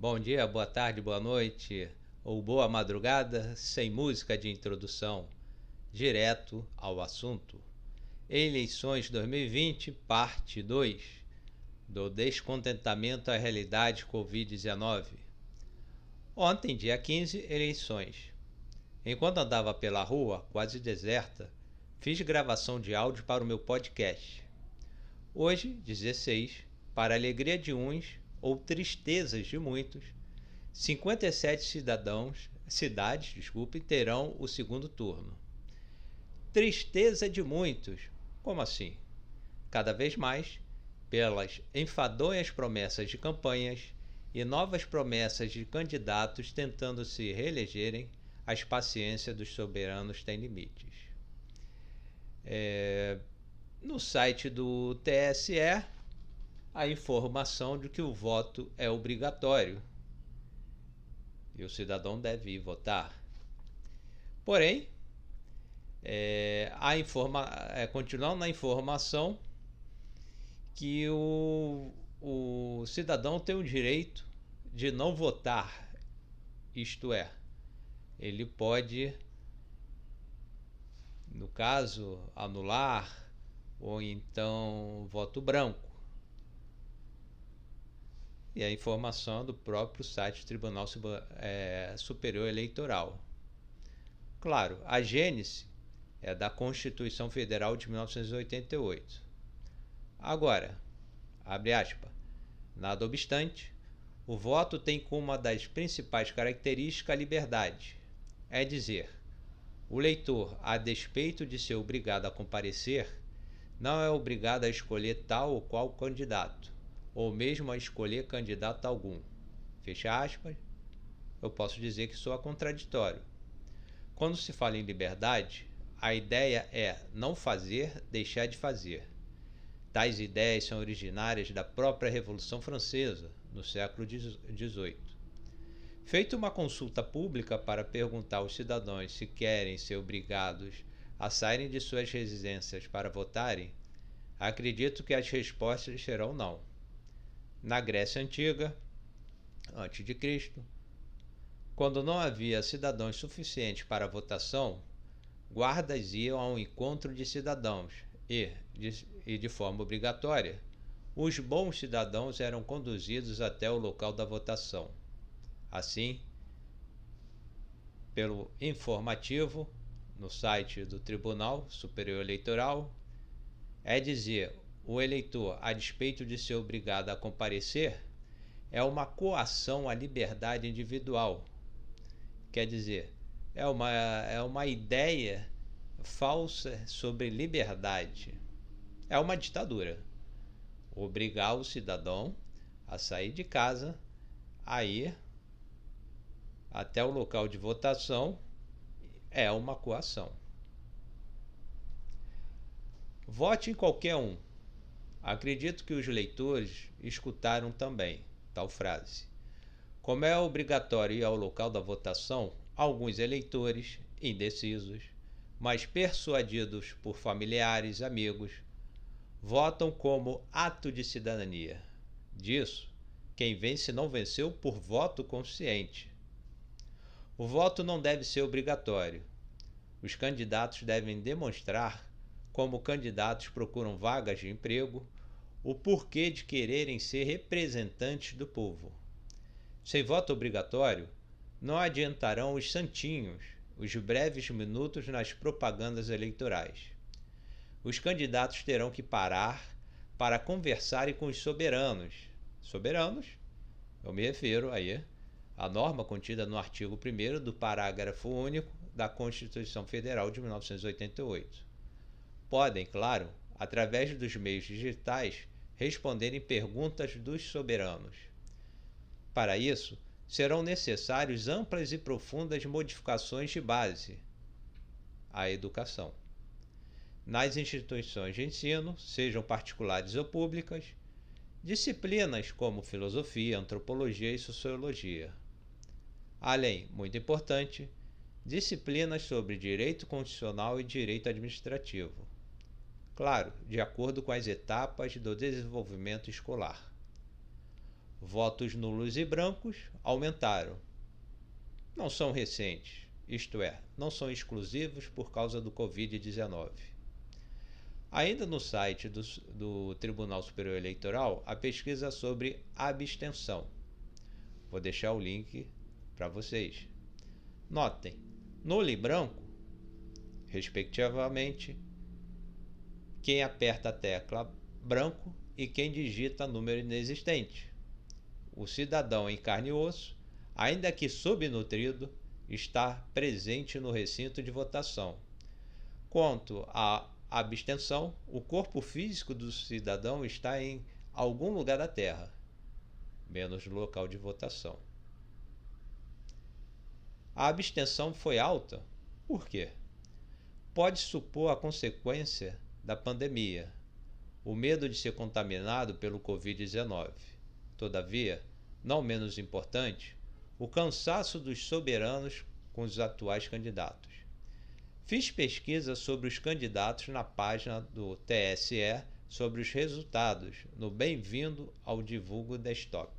Bom dia, boa tarde, boa noite ou boa madrugada, sem música de introdução, direto ao assunto. Eleições 2020, parte 2, do descontentamento à realidade Covid-19. Ontem, dia 15, eleições. Enquanto andava pela rua, quase deserta, fiz gravação de áudio para o meu podcast. Hoje, 16, para a alegria de uns ou tristezas de muitos, 57 cidades, terão o segundo turno. Tristeza de muitos, como assim? Cada vez mais, pelas enfadonhas promessas de campanhas e novas promessas de candidatos tentando se reelegerem, as paciências dos soberanos têm limites. No site do TSE, a informação de que o voto é obrigatório e o cidadão deve ir votar. Porém, continuando na informação que o cidadão tem o direito de não votar, isto é, ele pode, no caso, anular ou então voto branco. E a informação do próprio site do Tribunal Superior Eleitoral. Claro, a gênese é da Constituição Federal de 1988. Agora, abre aspas, nada obstante, o voto tem como uma das principais características a liberdade, é dizer, o leitor, a despeito de ser obrigado a comparecer, não é obrigado a escolher tal ou qual candidato, ou mesmo a escolher candidato algum. Fecha aspas, eu posso dizer que soa contraditório. Quando se fala em liberdade, a ideia é não fazer, deixar de fazer. Tais ideias são originárias da própria Revolução Francesa, no século XVIII. Feita uma consulta pública para perguntar aos cidadãos se querem ser obrigados a saírem de suas residências para votarem, acredito que as respostas serão não. Na Grécia Antiga, antes de Cristo, quando não havia cidadãos suficientes para a votação, guardas iam ao encontro de cidadãos e de forma obrigatória, os bons cidadãos eram conduzidos até o local da votação. Assim, pelo informativo, no site do Tribunal Superior Eleitoral, é dizer, o eleitor, a despeito de ser obrigado a comparecer, é uma coação à liberdade individual. Quer dizer, é uma ideia falsa sobre liberdade. É uma ditadura. Obrigar o cidadão a sair de casa, a ir até o local de votação, é uma coação. Vote em qualquer um. Acredito que os leitores escutaram também tal frase. Como é obrigatório ir ao local da votação, alguns eleitores, indecisos, mas persuadidos por familiares, amigos, votam como ato de cidadania. Disso, quem vence não venceu por voto consciente. O voto não deve ser obrigatório. Os candidatos devem demonstrar, como candidatos procuram vagas de emprego, o porquê de quererem ser representantes do povo. Sem voto obrigatório, não adiantarão os santinhos, os breves minutos nas propagandas eleitorais. Os candidatos terão que parar para conversarem com os soberanos. Soberanos, eu me refiro aí à norma contida no artigo 1º do parágrafo único da Constituição Federal de 1988. Podem, claro, através dos meios digitais, responderem perguntas dos soberanos. Para isso, serão necessárias amplas e profundas modificações de base à educação. Nas instituições de ensino, sejam particulares ou públicas, disciplinas como filosofia, antropologia e sociologia. Além, muito importante, disciplinas sobre direito constitucional e direito administrativo. Claro, de acordo com as etapas do desenvolvimento escolar. Votos nulos e brancos aumentaram. Não são recentes, isto é, não são exclusivos por causa do Covid-19. Ainda no site do Tribunal Superior Eleitoral, a pesquisa sobre abstenção. Vou deixar o link para vocês. Notem, nulo e branco, respectivamente, quem aperta a tecla branco e quem digita número inexistente. O cidadão em carne e osso, ainda que subnutrido, está presente no recinto de votação. Quanto à abstenção, o corpo físico do cidadão está em algum lugar da Terra, menos no local de votação. A abstenção foi alta, por quê? Pode supor a consequência da pandemia, o medo de ser contaminado pelo Covid-19. Todavia, não menos importante, o cansaço dos soberanos com os atuais candidatos. Fiz pesquisa sobre os candidatos na página do TSE sobre os resultados no Bem-vindo ao Divulgo Desktop.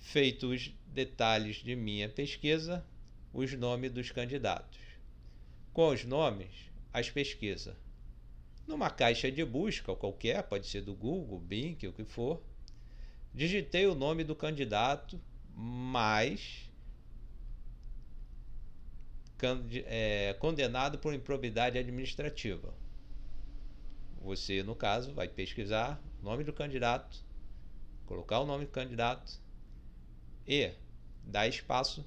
Feito os detalhes de minha pesquisa, os nomes dos candidatos. Com os nomes, as pesquisas. Numa caixa de busca qualquer, pode ser do Google, Bing, o que for, digitei o nome do candidato mais condenado por improbidade administrativa. Você, no caso, vai pesquisar o nome do candidato, colocar o nome do candidato e dar espaço,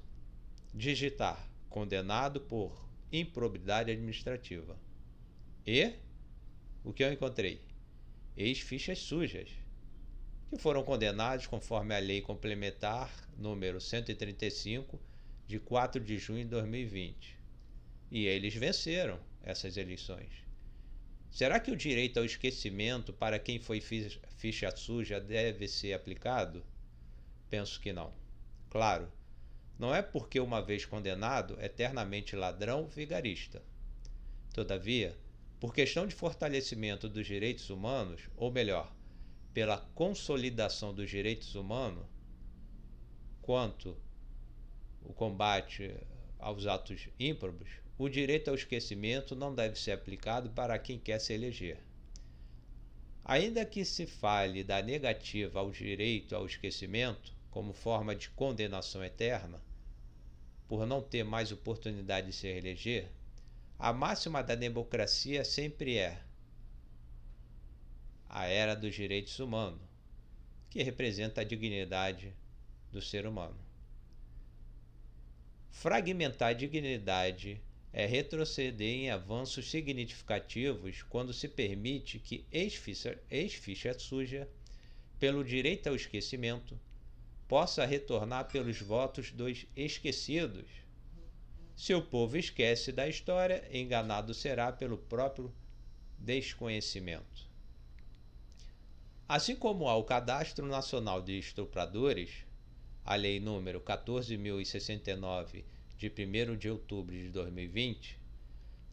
digitar condenado por improbidade administrativa. E o que eu encontrei? Ex-fichas sujas, que foram condenados conforme a Lei Complementar número 135, de 4 de junho de 2020. E eles venceram essas eleições. Será que o direito ao esquecimento para quem foi ficha suja deve ser aplicado? Penso que não. Claro, não é porque uma vez condenado, eternamente ladrão vigarista. Todavia, por questão de fortalecimento dos direitos humanos, ou melhor, pela consolidação dos direitos humanos, quanto o combate aos atos ímprobos, o direito ao esquecimento não deve ser aplicado para quem quer se eleger. Ainda que se fale da negativa ao direito ao esquecimento como forma de condenação eterna, por não ter mais oportunidade de se eleger, a máxima da democracia sempre é a era dos direitos humanos, que representa a dignidade do ser humano. Fragmentar a dignidade é retroceder em avanços significativos quando se permite que ex-ficha suja, pelo direito ao esquecimento, possa retornar pelos votos dos esquecidos. Se o povo esquece da história, enganado será pelo próprio desconhecimento. Assim como há o Cadastro Nacional de Estupradores, a Lei nº 14.069, de 1º de outubro de 2020,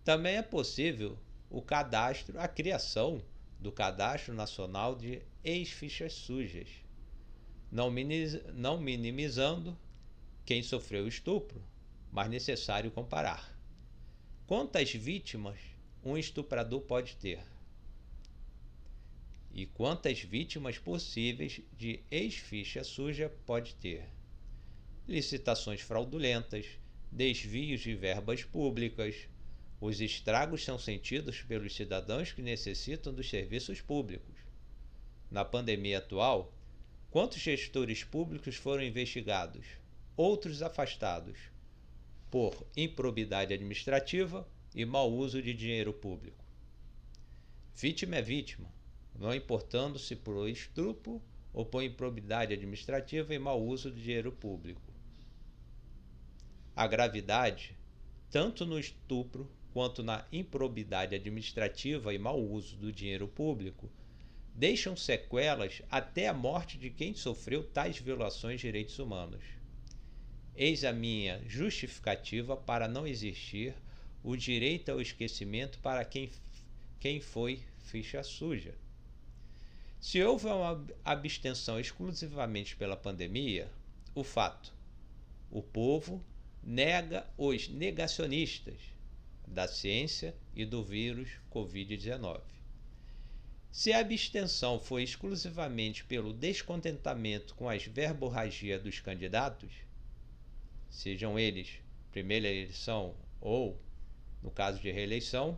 também é possível a criação do Cadastro Nacional de Ex-Fichas Sujas, não minimizando quem sofreu estupro, mas necessário comparar. Quantas vítimas um estuprador pode ter? E quantas vítimas possíveis de ex-ficha suja pode ter? Licitações fraudulentas, desvios de verbas públicas. Os estragos são sentidos pelos cidadãos que necessitam dos serviços públicos. Na pandemia atual, quantos gestores públicos foram investigados, outros afastados, por improbidade administrativa e mau uso de dinheiro público? Vítima é vítima, não importando se por estupro ou por improbidade administrativa e mau uso do dinheiro público. A gravidade, tanto no estupro quanto na improbidade administrativa e mau uso do dinheiro público, deixam sequelas até a morte de quem sofreu tais violações de direitos humanos. Eis a minha justificativa para não existir o direito ao esquecimento para quem foi ficha suja. Se houver uma abstenção exclusivamente pela pandemia, o fato, o povo nega os negacionistas da ciência e do vírus Covid-19. Se a abstenção foi exclusivamente pelo descontentamento com as verborragias dos candidatos, sejam eles primeira eleição ou, no caso de reeleição,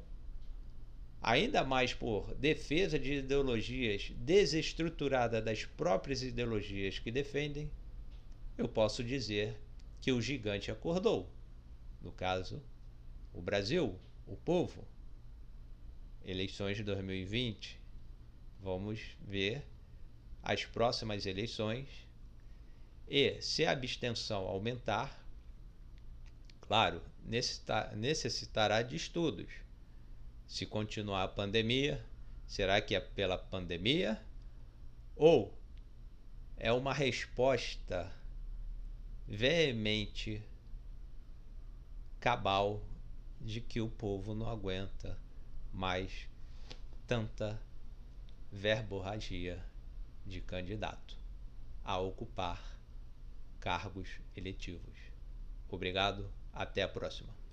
ainda mais por defesa de ideologias desestruturadas das próprias ideologias que defendem, eu posso dizer que o gigante acordou. No caso, o Brasil, o povo. Eleições de 2020. Vamos ver as próximas eleições. E se a abstenção aumentar, claro, necessitará de estudos. Se continuar a pandemia, será que é pela pandemia? Ou é uma resposta veemente, cabal, de que o povo não aguenta mais tanta verborragia de candidato a ocupar cargos eletivos. Obrigado, até a próxima.